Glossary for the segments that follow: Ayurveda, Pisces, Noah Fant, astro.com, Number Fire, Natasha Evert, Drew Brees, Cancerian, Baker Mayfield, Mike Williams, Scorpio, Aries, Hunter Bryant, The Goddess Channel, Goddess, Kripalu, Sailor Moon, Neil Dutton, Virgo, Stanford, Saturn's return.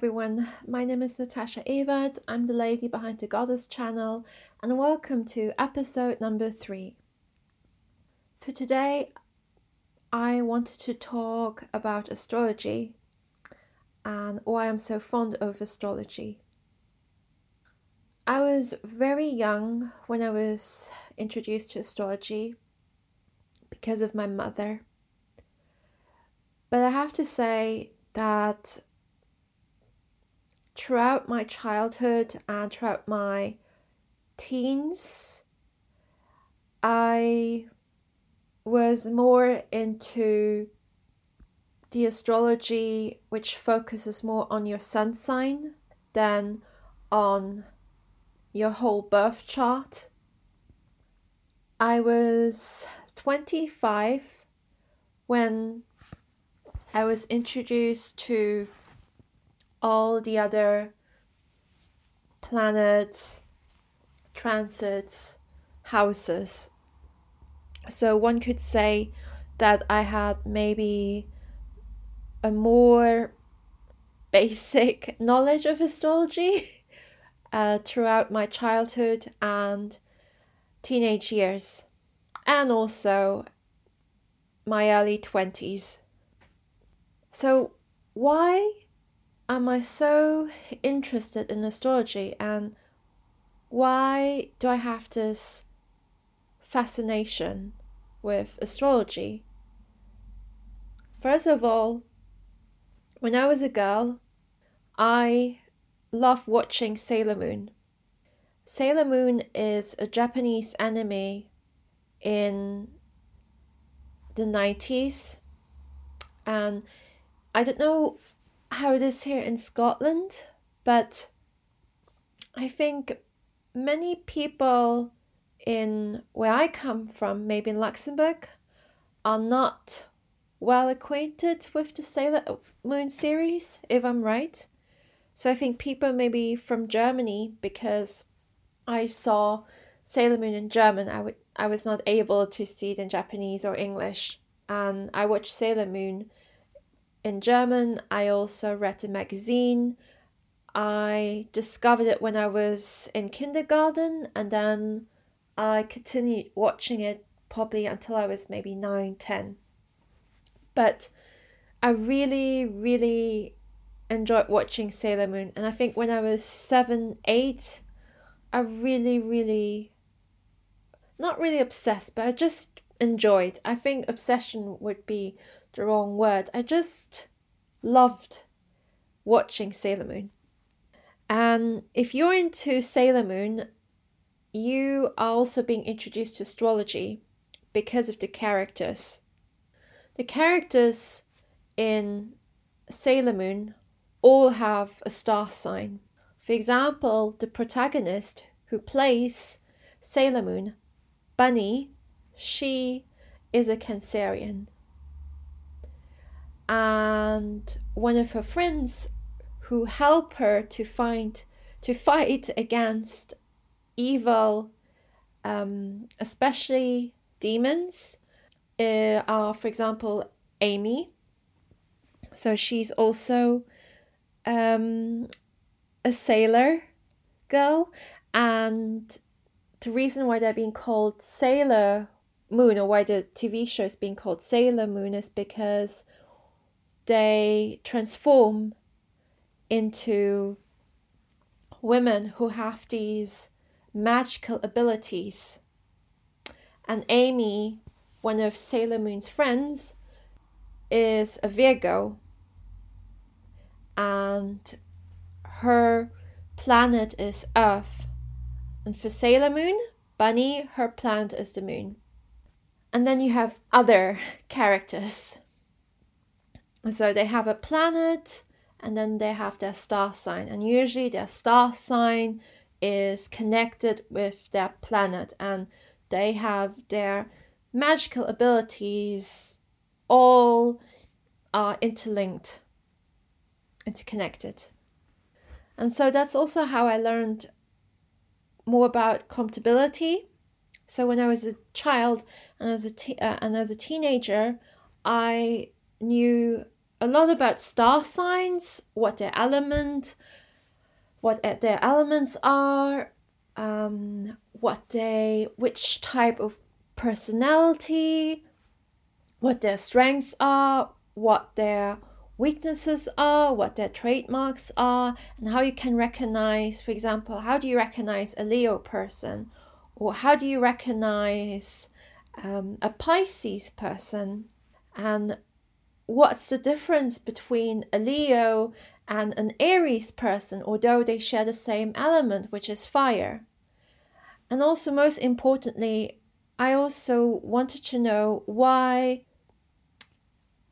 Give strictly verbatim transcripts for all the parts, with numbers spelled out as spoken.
everyone, my name is Natasha Evert, I'm the lady behind the Goddess Channel, and welcome to episode number three. For today, I wanted to talk about astrology and why I'm so fond of astrology. I was very young when I was introduced to astrology because of my mother, but I have to say that throughout my childhood and throughout my teens, I was more into the astrology which focuses more on your sun sign than on your whole birth chart. I was twenty-five when I was introduced to all the other planets, transits, houses. So one could say that I had maybe a more basic knowledge of astrology uh, throughout my childhood and teenage years, and also my early twenties. So why am I so interested in astrology, and why do I have this fascination with astrology? First of all, when I was a girl, I loved watching Sailor Moon. Sailor Moon is a Japanese anime in the nineties, and I don't know how it is here in Scotland, but I think many people in where I come from, maybe in Luxembourg, are not well acquainted with the Sailor Moon series, if I'm right. So I think people maybe from Germany, because I saw Sailor Moon in German, I, would, I was not able to see it in Japanese or English, and I watched Sailor Moon in German. I also read the magazine. I discovered it when I was in kindergarten, and then I continued watching it probably until I was maybe nine, ten. But I really, really enjoyed watching Sailor Moon. And I think when I was seven, eight, I really, really, not really obsessed, but I just enjoyed. I think obsession would be the wrong word. I just loved watching Sailor Moon. And if you're into Sailor Moon, you are also being introduced to astrology because of the characters. The characters in Sailor Moon all have a star sign. For example, the protagonist who plays Sailor Moon, Bunny, she is a Cancerian. And one of her friends who help her to find to fight against evil, um, especially demons, uh, are, for example, Amy. So she's also um, a sailor girl, and the reason why they're being called Sailor Moon, or why the T V show is being called Sailor Moon, is because they transform into women who have these magical abilities. And Amy, one of Sailor Moon's friends, is a Virgo, and her planet is Earth. And for Sailor Moon, Bunny, her planet is the moon. And then you have other characters. So they have a planet, and then they have their star sign. And usually their star sign is connected with their planet. And they have their magical abilities. All are interlinked, interconnected. And so that's also how I learned more about compatibility. So when I was a child and as a, te- uh, and as a teenager, I knew a lot about star signs, what their element, what their elements are, um, what they, which type of personality, what their strengths are, what their weaknesses are, what their trademarks are, and how you can recognize, for example, how do you recognize a Leo person, or how do you recognize um, a Pisces person, and what's the difference between a Leo and an Aries person, although they share the same element, which is fire. And also, most importantly, I also wanted to know why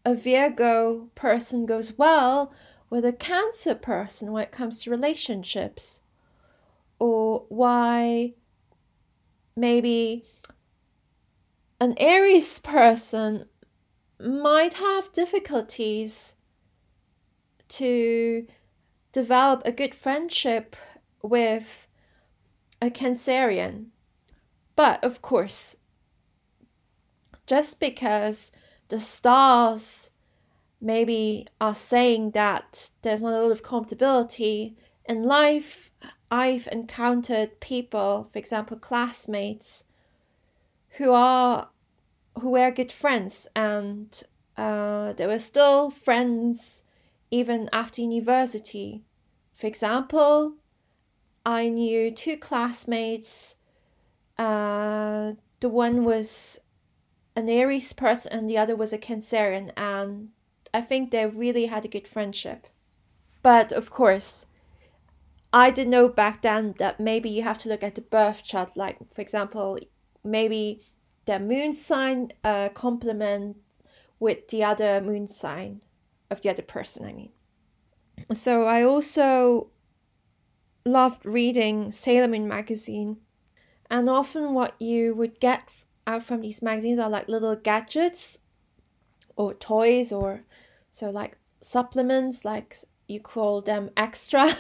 a Virgo person goes well with a Cancer person when it comes to relationships, or why maybe an Aries person might have difficulties to develop a good friendship with a Cancerian. But of course, just because the stars maybe are saying that there's not a lot of compatibility in life, I've encountered people, for example, classmates, who are who were good friends, and uh, they were still friends even after university. For example, I knew two classmates. Uh, the one was an Aries person and the other was a Cancerian, and I think they really had a good friendship. But of course, I didn't know back then that maybe you have to look at the birth chart, like for example, maybe their moon sign uh, complement with the other moon sign of the other person, I mean. So I also loved reading Sailor Moon magazine, and often what you would get out from these magazines are like little gadgets or toys, or so like supplements, like you call them extra,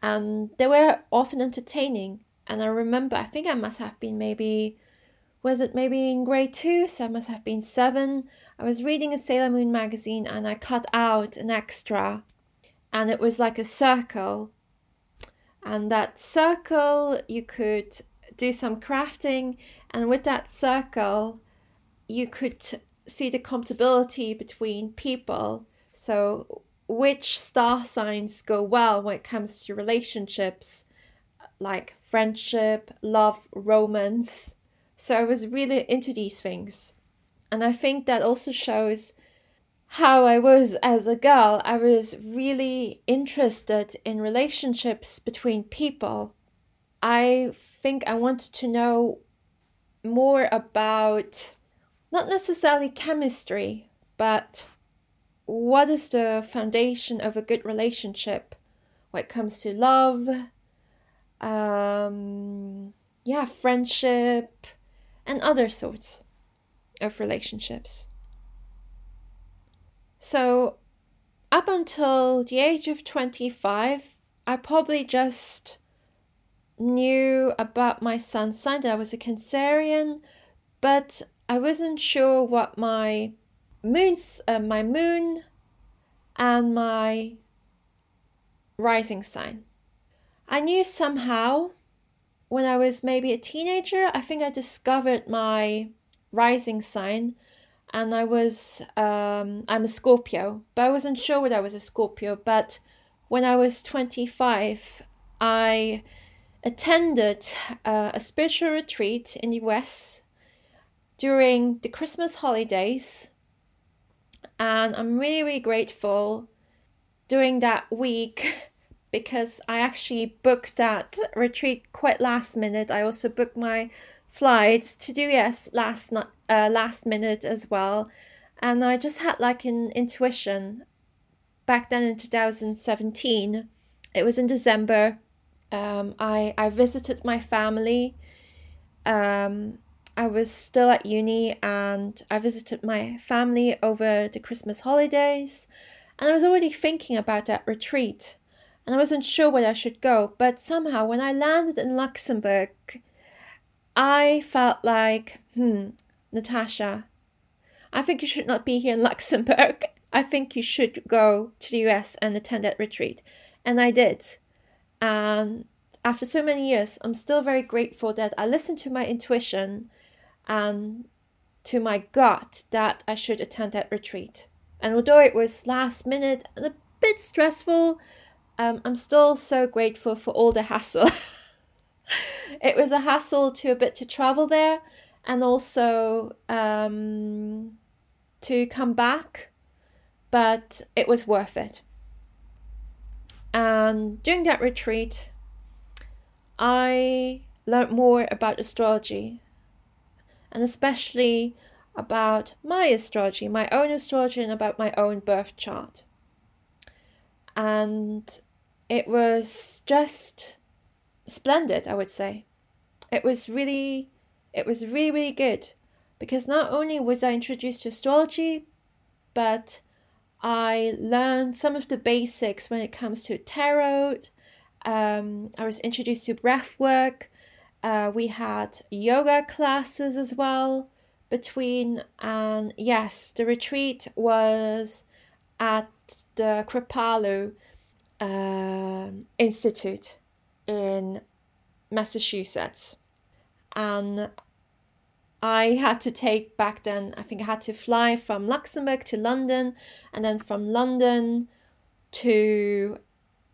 and they were often entertaining. And I remember, I think I must have been maybe, was it maybe in grade two, so I must have been seven. I was reading a Sailor Moon magazine and I cut out an extra, and it was like a circle, and that circle you could do some crafting, and with that circle you could see the compatibility between people, so which star signs go well when it comes to relationships, like friendship, love, romance. So I was really into these things, and I think that also shows how I was as a girl. I was really interested in relationships between people. I think I wanted to know more about, not necessarily chemistry, but what is the foundation of a good relationship when it comes to love, um, yeah, friendship, and other sorts of relationships. So up until the age of twenty-five, I probably just knew about my sun sign, that I was a Cancerian, but I wasn't sure what my moons, uh, my moon and my rising sign. I knew somehow when I was maybe a teenager, I think I discovered my rising sign, and I was, um, I'm a Scorpio, but I wasn't sure whether I was a Scorpio. But when I was twenty-five, I attended uh, a spiritual retreat in the U S during the Christmas holidays, and I'm really, really grateful during that week because I actually booked that retreat quite last minute. I also booked my flights to the U S last uh, last minute as well, and I just had like an intuition. Back then in two thousand seventeen, it was in December. Um, I I visited my family. Um, I was still at uni, and I visited my family over the Christmas holidays, and I was already thinking about that retreat, and I wasn't sure whether I should go. But somehow when I landed in Luxembourg, I felt like, hmm, Natasha, I think you should not be here in Luxembourg. I think you should go to the U S and attend that retreat. And I did. And after so many years, I'm still very grateful that I listened to my intuition and to my gut that I should attend that retreat. And although it was last minute and a bit stressful, um, I'm still so grateful for all the hassle. It was a hassle to a bit to travel there and also um, to come back, but it was worth it. And during that retreat, I learned more about astrology, and especially about my astrology, my own astrology, and about my own birth chart. And it was just splendid, I would say. It was really, it was really, really good, because not only was I introduced to astrology, but I learned some of the basics when it comes to tarot. Um, I was introduced to breath work. Uh, we had yoga classes as well between, and yes, the retreat was at the Kripalu uh, Institute in Massachusetts. And I had to take back then, I think I had to fly from Luxembourg to London, and then from London to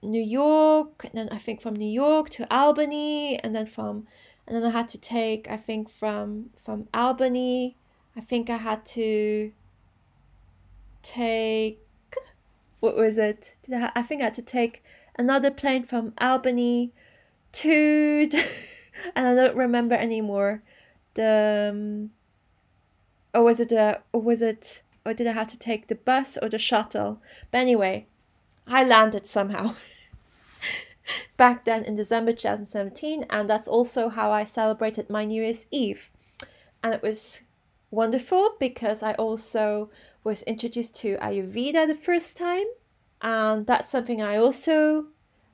New York, and then I think from New York to Albany, and then from and then I had to take I think from from Albany I think I had to take what was it Did I, I think I had to take another plane from Albany to and I don't remember anymore the um, or was it the or was it or did I have to take the bus or the shuttle, but anyway I landed somehow back then in December twenty seventeen, and that's also how I celebrated my New Year's Eve. And it was wonderful because I also was introduced to Ayurveda the first time, and that's something I also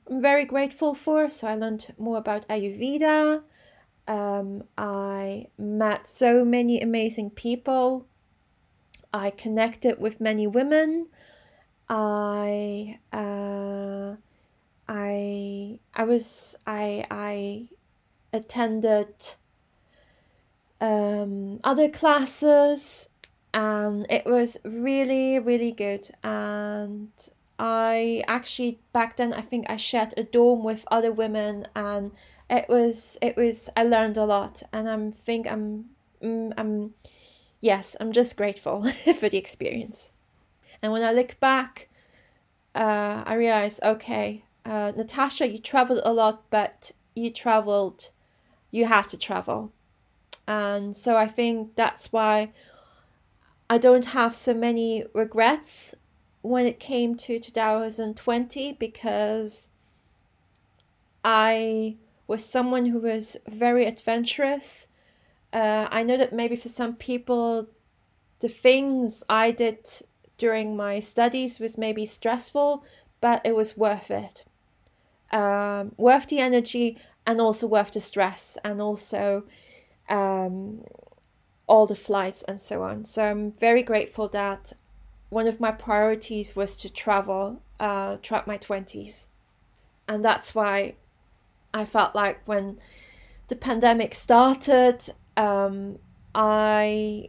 am very grateful for. So I learned more about Ayurveda. Um, I met so many amazing people. I connected with many women. I uh, I I was I I attended um, other classes, and it was really, really good. And I actually back then I think I shared a dorm with other women, and it was it was I learned a lot, and I'm think I'm I'm yes I'm just grateful for the experience. And when I look back, uh, I realize, okay, uh, Natasha, you traveled a lot, but you traveled, you had to travel. And so I think that's why I don't have so many regrets when it came to two thousand twenty, because I was someone who was very adventurous. Uh, I know that maybe for some people, the things I did during my studies was maybe stressful, but it was worth it. Um, worth the energy, and also worth the stress, and also um, all the flights and so on. So I'm very grateful that one of my priorities was to travel uh, throughout my twenties. And that's why I felt like when the pandemic started, um, I...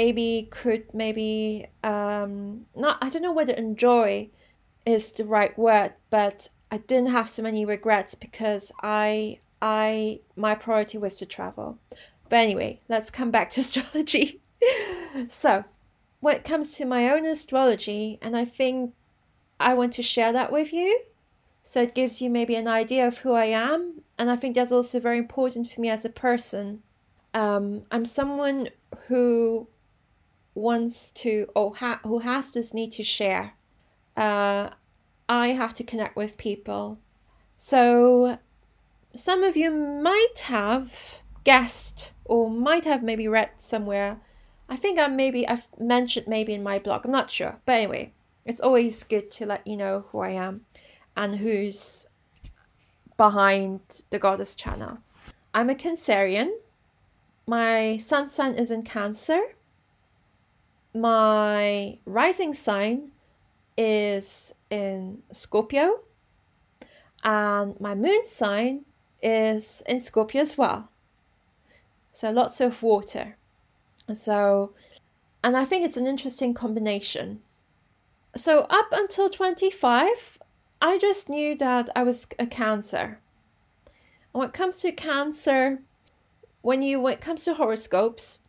maybe could maybe um not I don't know whether enjoy is the right word, but I didn't have so many regrets because I I my priority was to travel. But anyway, let's come back to astrology. So when it comes to my own astrology, and I think I want to share that with you, so it gives you maybe an idea of who I am, and I think that's also very important for me as a person. Um, I'm someone who wants to, or ha- who has this need to share. Uh, I have to connect with people. So some of you might have guessed, or might have maybe read somewhere. I think I maybe, I've mentioned maybe in my blog, I'm not sure. But anyway, it's always good to let you know who I am and who's behind the Goddess Channel. I'm a Cancerian. My sun sign is in Cancer. my rising sign is in Scorpio, and my moon sign is in Scorpio as well. So lots of water. So, and I think it's an interesting combination. So up until twenty-five, I just knew that I was a Cancer. And when it comes to Cancer, when you when it comes to horoscopes,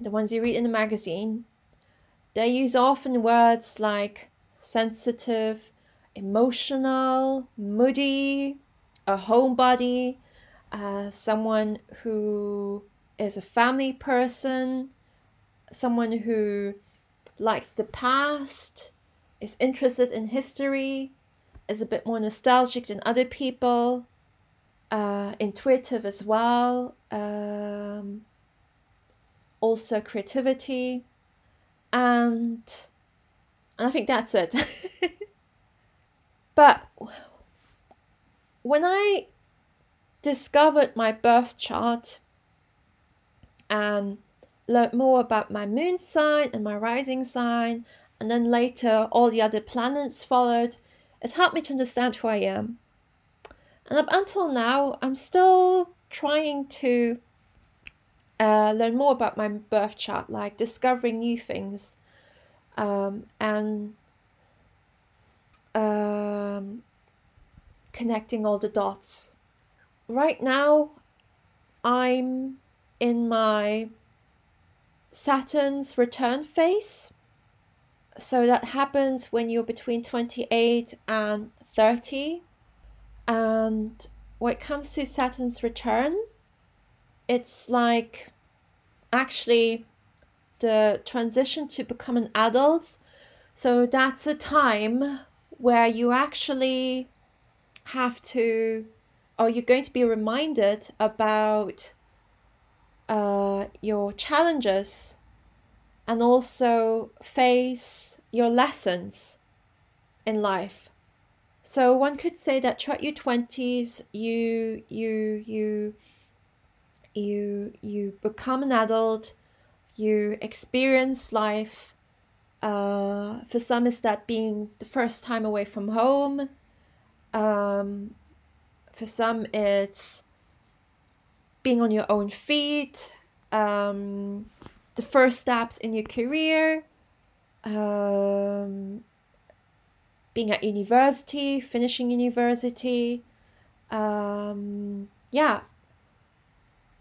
the ones you read in the magazine, they use often words like sensitive, emotional, moody, a homebody, uh, someone who is a family person, someone who likes the past, is interested in history, is a bit more nostalgic than other people, uh, intuitive as well, um, also creativity, and, and I think that's it. But when I discovered my birth chart and learned more about my moon sign and my rising sign, and then later all the other planets followed, it helped me to understand who I am. And up until now, I'm still trying to uh, learn more about my birth chart, like discovering new things, um, and um, connecting all the dots. Right now, I'm in my Saturn's return phase. So that happens when you're between twenty-eight and thirty. And when it comes to Saturn's return, it's like actually the transition to become an adult. So that's a time where you actually have to, or you're going to be reminded about uh, your challenges, and also face your lessons in life. So one could say that throughout your twenties, you you you you you become an adult, you experience life. Uh, for some, is that being the first time away from home. Um, for some, it's being on your own feet. Um, The first steps in your career, um, being at university, finishing university, um, yeah,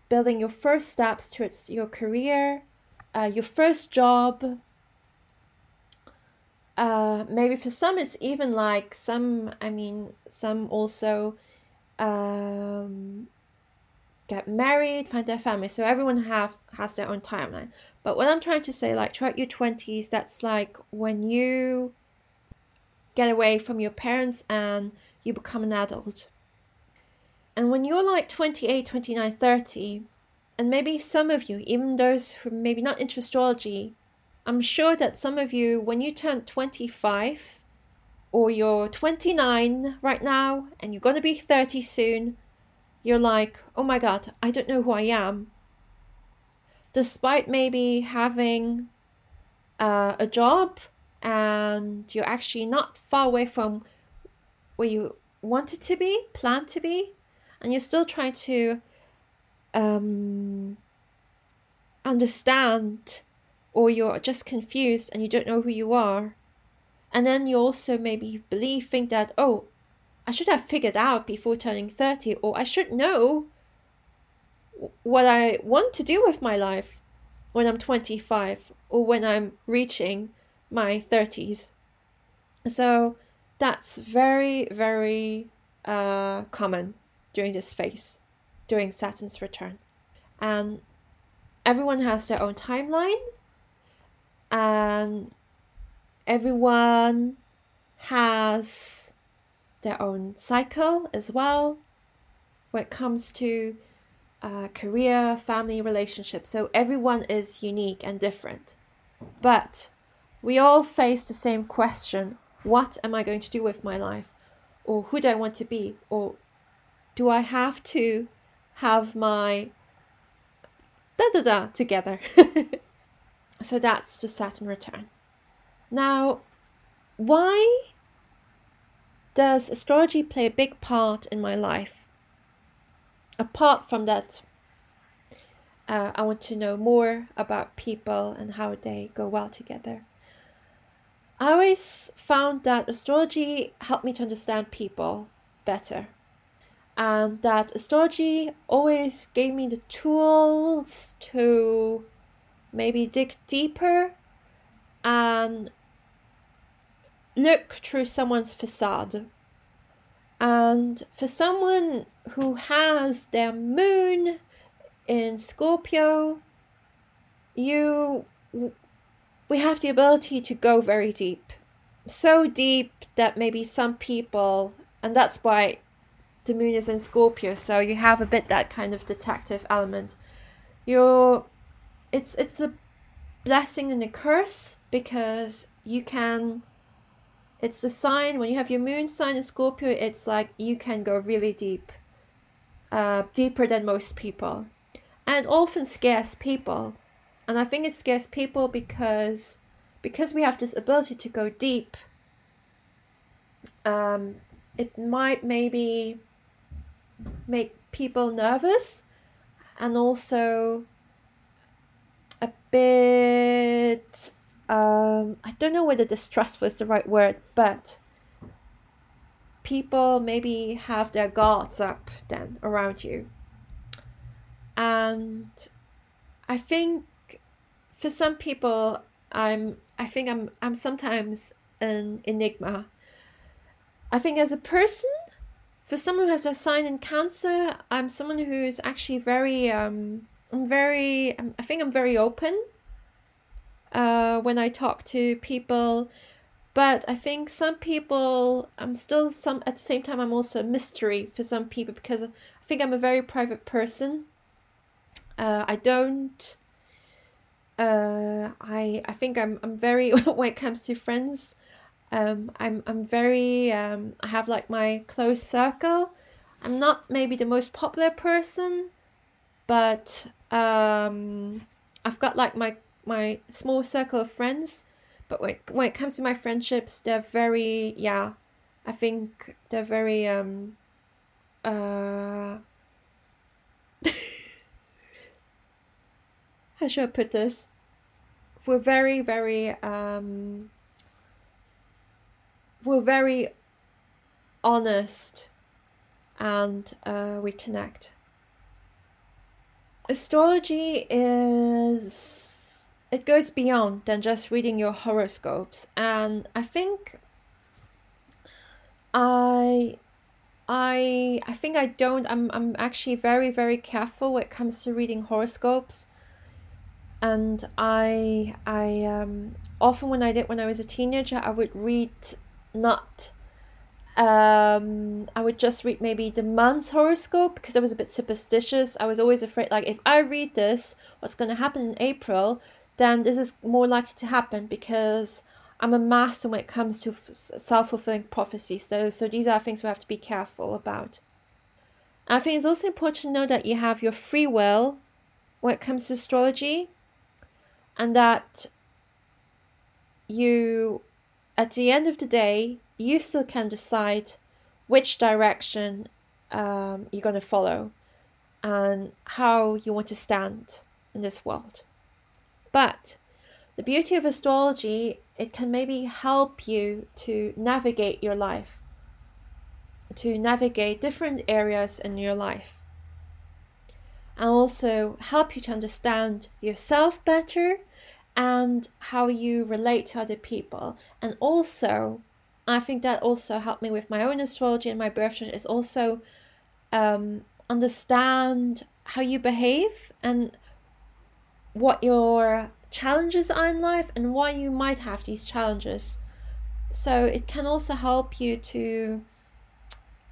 building your first steps towards your career, uh, your first job. Uh, maybe for some it's even like some, I mean, some also um, get married, find their family. So everyone have has their own timeline. But what I'm trying to say, like throughout your twenties, that's like when you get away from your parents and you become an adult. And when you're like twenty-eight, twenty-nine, thirty, and maybe some of you, even those who maybe not into astrology, I'm sure that some of you, when you turn twenty-five, or you're twenty-nine right now, and you're going to be thirty soon, you're like, oh my God, I don't know who I am. Despite maybe having uh, a job and you're actually not far away from where you wanted to be, planned to be, and you're still trying to um, understand, or you're just confused and you don't know who you are. And then you also maybe believe, think that, oh, I should have figured out before turning thirty, or I should know what I want to do with my life when I'm twenty-five or when I'm reaching my thirties. So that's very, very uh, common during this phase, during Saturn's return. And everyone has their own timeline, and everyone has their own cycle as well when it comes to Uh, career, family, relationships. So everyone is unique and different. But we all face the same question. What am I going to do with my life? Or who do I want to be? Or do I have to have my da-da-da together? So that's the Saturn return. Now, why does astrology play a big part in my life? Apart from that, uh, I want to know more about people and how they go well together. I always found that astrology helped me to understand people better, and that astrology always gave me the tools to maybe dig deeper and look through someone's facade. And for someone who has their moon in Scorpio, you we have the ability to go very deep, so deep that maybe some people, and that's why the moon is in Scorpio, so you have a bit that kind of detective element. You're it's it's a blessing and a curse, because you can it's the sign, when you have your moon sign in Scorpio, it's like you can go really deep, uh, deeper than most people, and often scarce people. And I think it scares people because because we have this ability to go deep. Um, it might maybe make people nervous, and also a bit, um, I don't know whether distrustful is the right word, but people maybe have their guards up then around you. And I think for some people, I'm I think I'm I'm sometimes an enigma. I think as a person, for someone who has a sign in Cancer, I'm someone who's actually very um I'm very I'm, I think I'm very open uh when I talk to people, but I think some people I'm still some at the same time I'm also a mystery for some people, because I think I'm a very private person. Uh I don't Uh, I I think I'm I'm very when it comes to friends, um, I'm I'm very um, I have like my close circle. I'm not maybe the most popular person, but um, I've got like my my small circle of friends. But when when it comes to my friendships, they're very yeah, I think they're very um, uh. How should I put this? We're very, very, um, we're very honest, and uh, we connect. Astrology is, it goes beyond than just reading your horoscopes. And I think I, I, I think I don't, I'm, I'm actually very, very careful when it comes to reading horoscopes. And I, I um, often when I did when I was a teenager, I would read not, um, I would just read maybe the month's horoscope, because I was a bit superstitious. I was always afraid, like, if I read this, what's going to happen in April, then this is more likely to happen, because I'm a master when it comes to self-fulfilling prophecies. So, so these are things we have to be careful about. I think it's also important to know that you have your free will when it comes to astrology. And that you, at the end of the day, you still can decide which direction um, you're going to follow and how you want to stand in this world. But the beauty of astrology, it can maybe help you to navigate your life, to navigate different areas in your life, and also help you to understand yourself better and how you relate to other people. And also, I think that also helped me with my own astrology and my birth chart, is also um, understand how you behave and what your challenges are in life and why you might have these challenges. So it can also help you to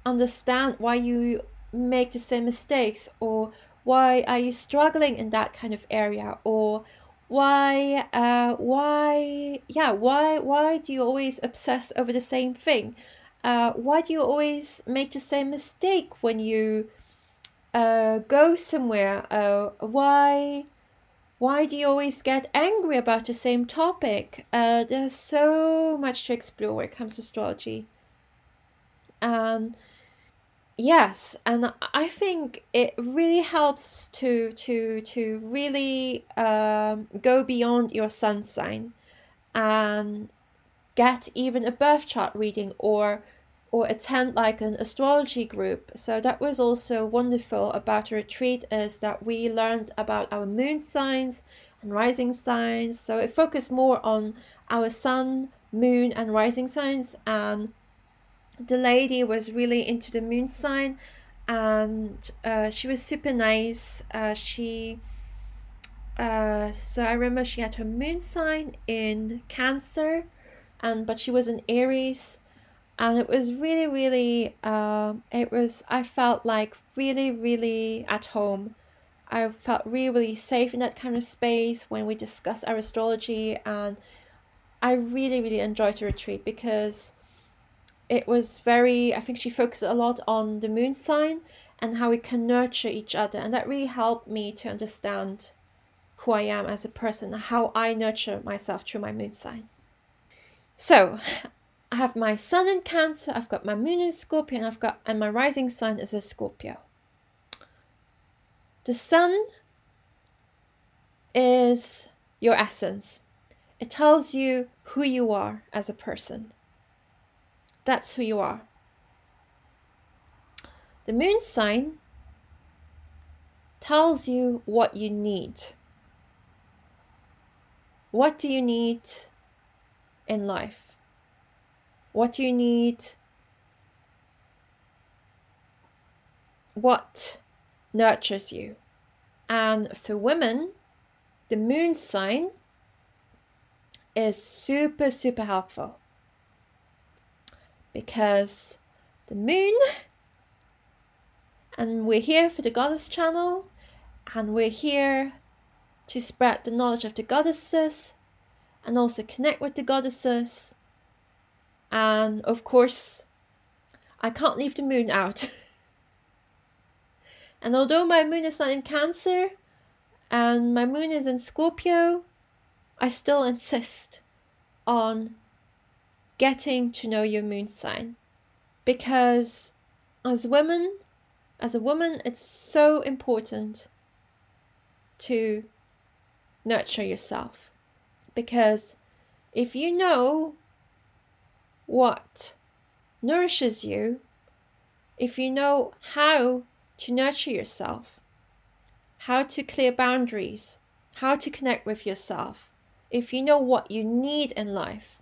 understand why you make the same mistakes, or why are you struggling in that kind of area, or why uh why yeah why why do you always obsess over the same thing, uh why do you always make the same mistake when you uh go somewhere, uh why Why do you always get angry about the same topic? Uh, there's so much to explore when it comes to astrology. Um, yes, and I think it really helps to to to really um, go beyond your sun sign and get even a birth chart reading or or attend like an astrology group. So that was also wonderful about a retreat, is that we learned about our moon signs and rising signs. So it focused more on our sun, moon and rising signs, and the lady was really into the moon sign, and uh, she was super nice. Uh, she uh, so I remember she had her moon sign in Cancer, and but she was in Aries. And it was really, really, um, it was, I felt like really, really at home. I felt really, really safe in that kind of space when we discussed our astrology. And I really, really enjoyed the retreat because it was very, I think she focused a lot on the moon sign and how we can nurture each other. And that really helped me to understand who I am as a person, how I nurture myself through my moon sign. So I have my sun in Cancer, I've got my moon in Scorpio, and I've got and my rising sign is a Scorpio. The sun is your essence. It tells you who you are as a person. That's who you are. The moon sign tells you what you need. What do you need in life? What do you need? What nurtures you? And for women, the moon sign is super, super helpful because the moon, and we're here for the Goddess Channel, and we're here to spread the knowledge of the goddesses and also connect with the goddesses. And of course, I can't leave the moon out. And although my moon is not in Cancer and my moon is in Scorpio, I still insist on getting to know your moon sign. Because as women, as a woman, it's so important to nurture yourself. Because if you know what nourishes you, if you know how to nurture yourself, how to clear boundaries, how to connect with yourself, if you know what you need in life,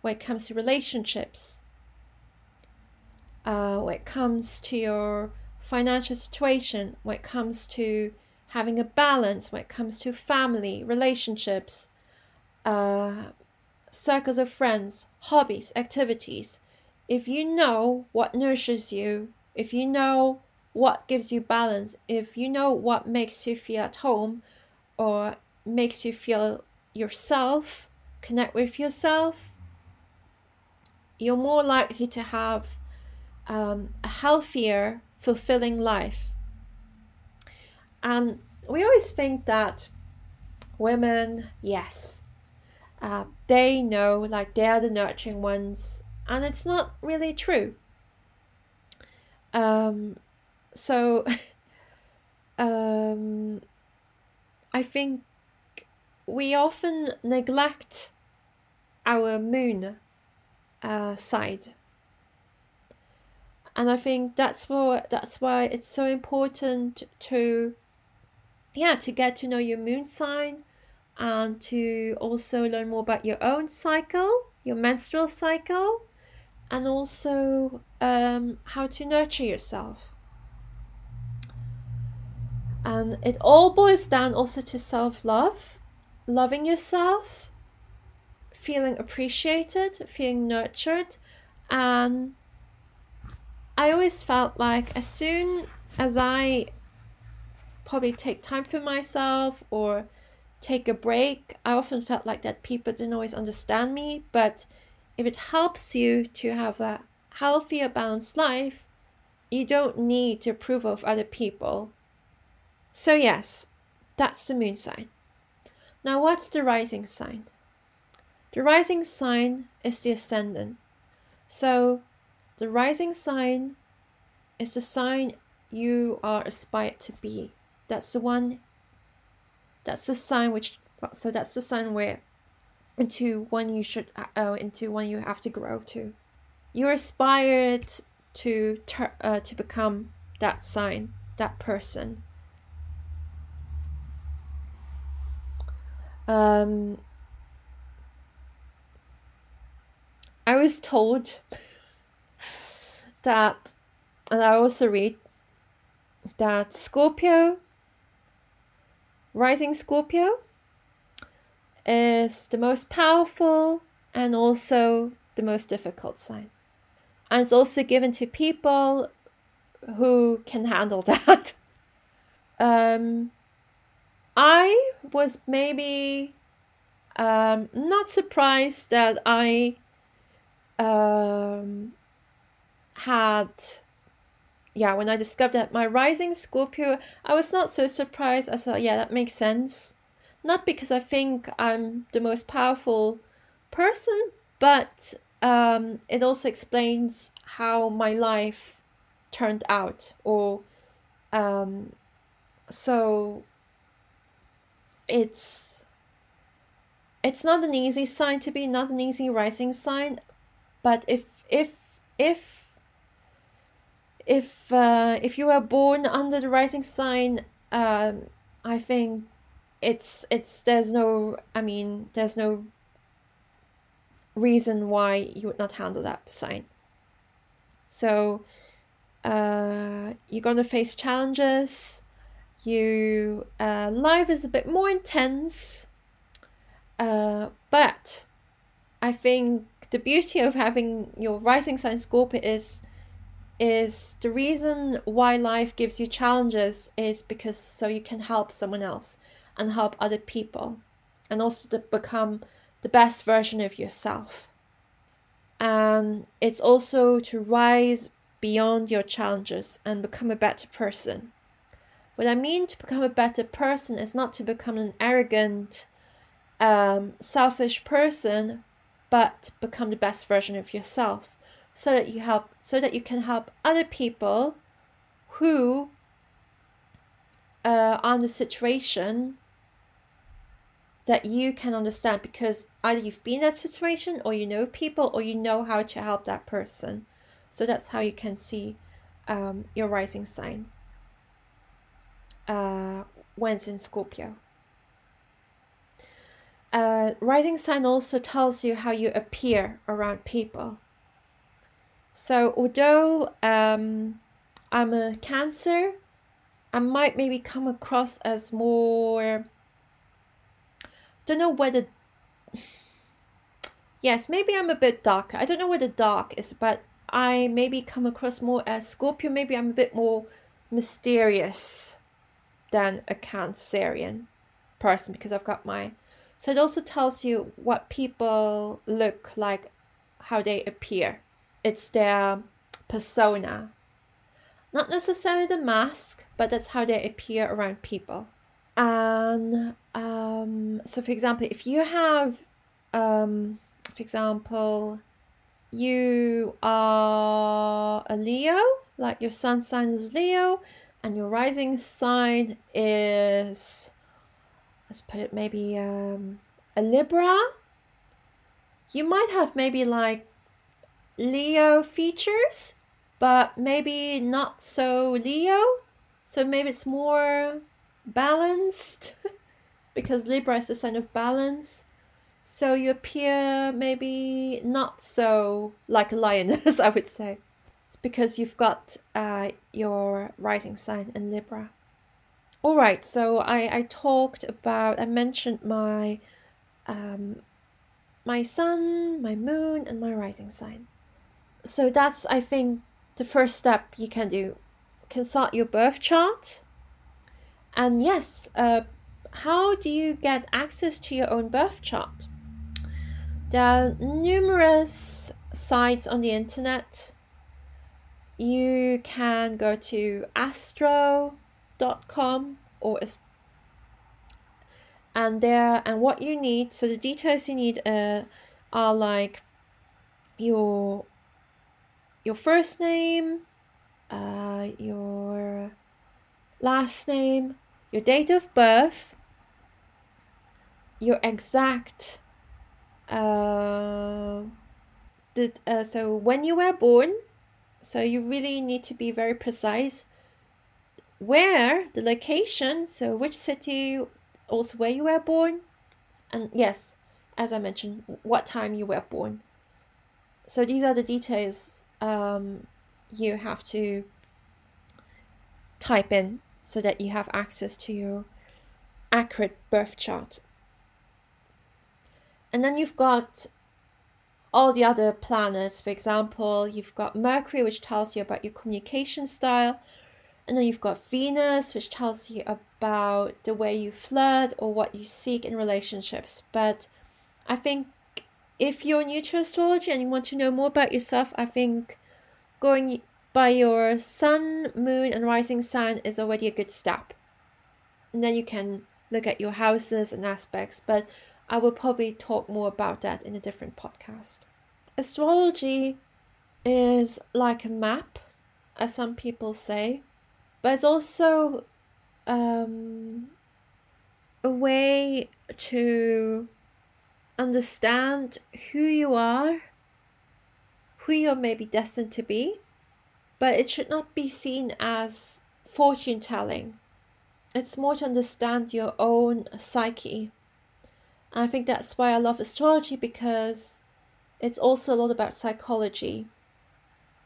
when it comes to relationships, uh, when it comes to your financial situation, when it comes to having a balance, when it comes to family, relationships, uh, circles of friends, hobbies, activities. If you know what nourishes you, if you know what gives you balance, if you know what makes you feel at home or makes you feel yourself, connect with yourself, you're more likely to have um, a healthier, fulfilling life. And we always think that women, yes, Uh, they know, like they are the nurturing ones, and it's not really true. Um, so, um, I think we often neglect our moon uh, side, and I think that's why that's why it's so important to, yeah, to get to know your moon sign. And to also learn more about your own cycle, your menstrual cycle, and also um, how to nurture yourself. And it all boils down also to self-love, loving yourself, feeling appreciated, feeling nurtured. And I always felt like as soon as I probably take time for myself or take a break, I often felt like that people didn't always understand me, but if it helps you to have a healthier, balanced life, you don't need the approval of other people. So yes, that's the moon sign. Now, what's the rising sign? The rising sign is the ascendant. So the rising sign is the sign you are aspired to be. That's the one, that's the sign which, so that's the sign where, into one you should, uh, into one you have to grow to. You're aspired to, ter- uh, to become that sign, that person. Um, I was told that, and I also read that Scorpio, rising Scorpio, is the most powerful and also the most difficult sign. And it's also given to people who can handle that. um, I was maybe um, not surprised that I um, had, yeah, when I discovered that my rising Scorpio, I was not so surprised. I thought, yeah, that makes sense. Not because I think I'm the most powerful person, but um, it also explains how my life turned out. Or um, so it's it's not an easy sign to be, not an easy rising sign, but if if if If uh, if you are born under the rising sign, um, I think it's it's there's no I mean there's no reason why you would not handle that sign. So uh, you're gonna face challenges. You uh, life is a bit more intense, uh, but I think the beauty of having your rising sign Scorpio is. is the reason why life gives you challenges is because so you can help someone else and help other people, and also to become the best version of yourself. And it's also to rise beyond your challenges and become a better person. What I mean to become a better person is not to become an arrogant, um, selfish person, but become the best version of yourself. So that you help, so that you can help other people who uh, are in a situation that you can understand, because either you've been in that situation, or you know people, or you know how to help that person. So that's how you can see um, your rising sign uh, when it's in Scorpio. Uh, rising sign also tells you how you appear around people. So although um, I'm a Cancer, I might maybe come across as more, don't know whether, yes, maybe I'm a bit darker. I don't know whether dark is, but I maybe come across more as Scorpio. Maybe I'm a bit more mysterious than a Cancerian person, because I've got my, so it also tells you what people look like, how they appear. It's their persona. Not necessarily the mask, but that's how they appear around people. And um, so, for example, if you have, um, for example, you are a Leo, like your sun sign is Leo, and your rising sign is, let's put it maybe um, a Libra, you might have maybe like Leo features, but maybe not so Leo. So maybe it's more balanced because Libra is the sign of balance. So you appear maybe not so like a lioness, I would say. It's because you've got uh, your rising sign in Libra. All right, so I, I talked about, I mentioned my um, my sun, my moon, and my rising sign. So that's, I think, the first step you can do. Consult your birth chart. And yes, uh, how do you get access to your own birth chart? There are numerous sites on the internet. You can go to astro dot com or and there and what you need. So the details you need uh, are like your your first name, uh, your last name, your date of birth, your exact uh, the, uh, so when you were born. So you really need to be very precise. Where, the location, so which city, also where you were born. And yes, as I mentioned, what time you were born. So these are the details um, you have to type in so that you have access to your accurate birth chart. And then you've got all the other planets. For example, you've got Mercury, which tells you about your communication style, and then you've got Venus, which tells you about the way you flirt or what you seek in relationships. But I think if you're new to astrology and you want to know more about yourself, I think going by your sun, moon and rising sign is already a good step, and then you can look at your houses and aspects, but I will probably talk more about that in a different podcast. Astrology is like a map, as some people say, but it's also um, a way to understand who you are, who you're maybe destined to be, but it should not be seen as fortune telling. It's more to understand your own psyche. I think that's why I love astrology, because it's also a lot about psychology,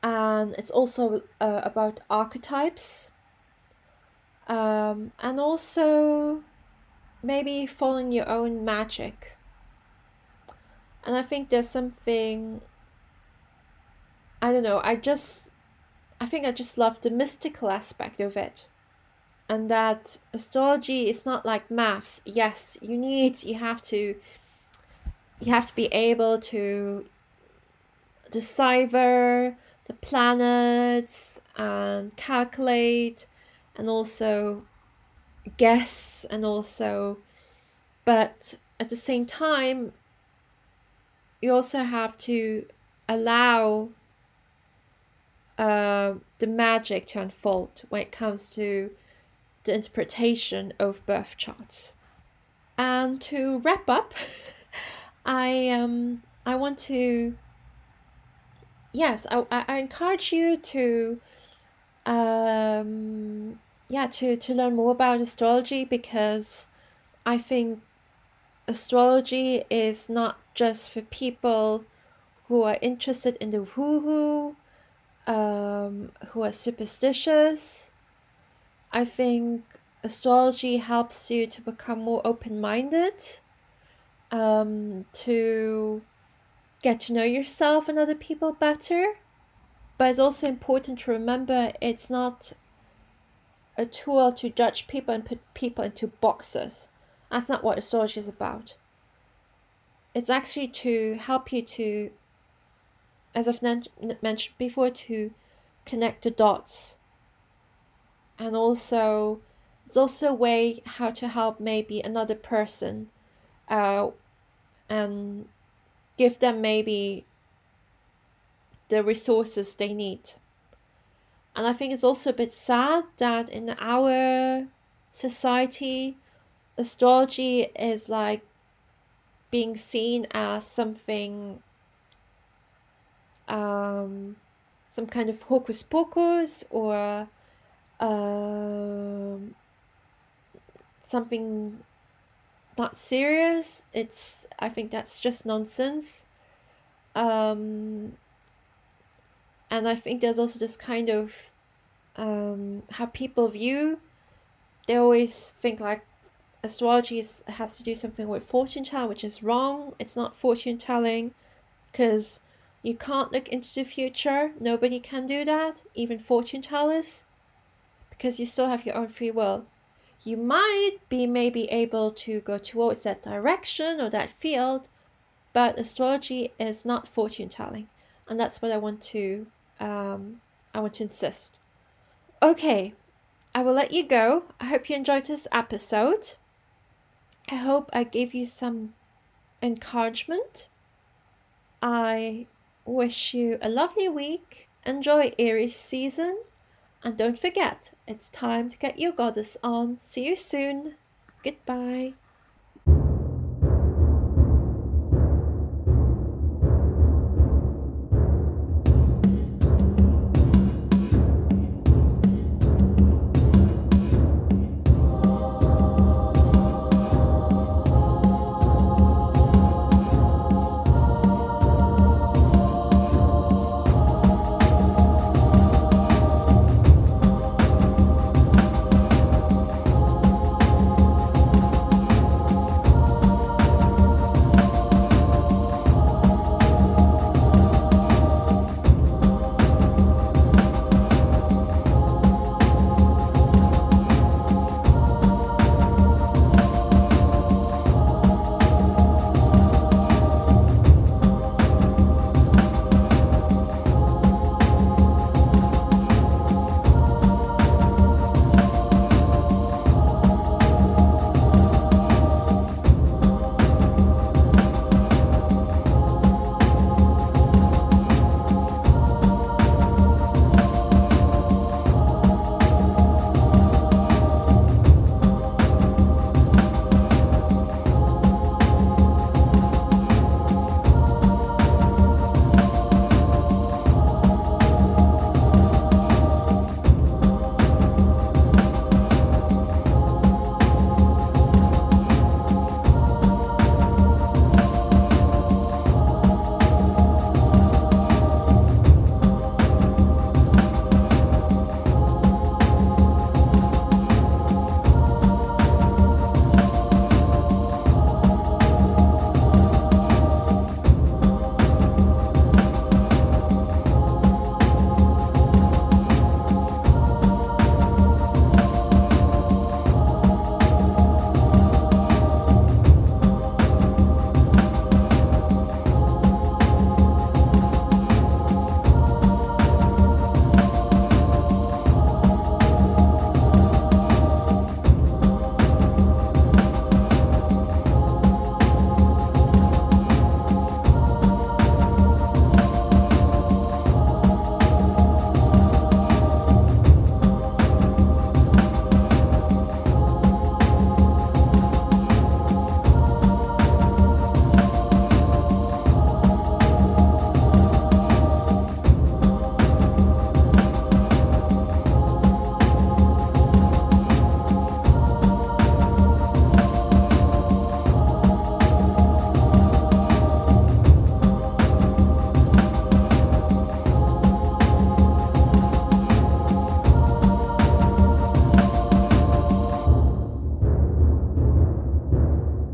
and it's also uh, about archetypes, um, and also maybe following your own magic. And I think there's something, I don't know, I just, I think I just love the mystical aspect of it. And that astrology is not like maths. Yes, you need, you have to, you have to be able to decipher the planets and calculate and also guess and also, but at the same time, you also have to allow uh, the magic to unfold when it comes to the interpretation of birth charts. And to wrap up, I um I want to yes I I encourage you to um yeah to to learn more about astrology, because I think astrology is not just for people who are interested in the woo-hoo, um who are superstitious. I think astrology helps you to become more open-minded, um, to get to know yourself and other people better. But it's also important to remember it's not a tool to judge people and put people into boxes. That's not what astrology is about. It's actually to help you to, as I've mentioned before, to connect the dots. And also, it's also a way how to help maybe another person uh, and give them maybe the resources they need. And I think it's also a bit sad that in our society, astrology is like being seen as something, um, some kind of hocus pocus, or Um, something not serious. It's, I think that's just nonsense. Um, and I think there's also this kind of um, how people view. They always think like astrology is, has to do something with fortune telling, which is wrong. It's not fortune telling, because you can't look into the future. Nobody can do that, even fortune tellers. Because you still have your own free will. You might be maybe able to go towards that direction or that field, but astrology is not fortune telling, and that's what I want to um, I want to insist. Okay, I will let you go. I hope you enjoyed this episode. I hope I gave you some encouragement. I wish you a lovely week. Enjoy Aries season. And don't forget, it's time to get your goddess on. See you soon. Goodbye.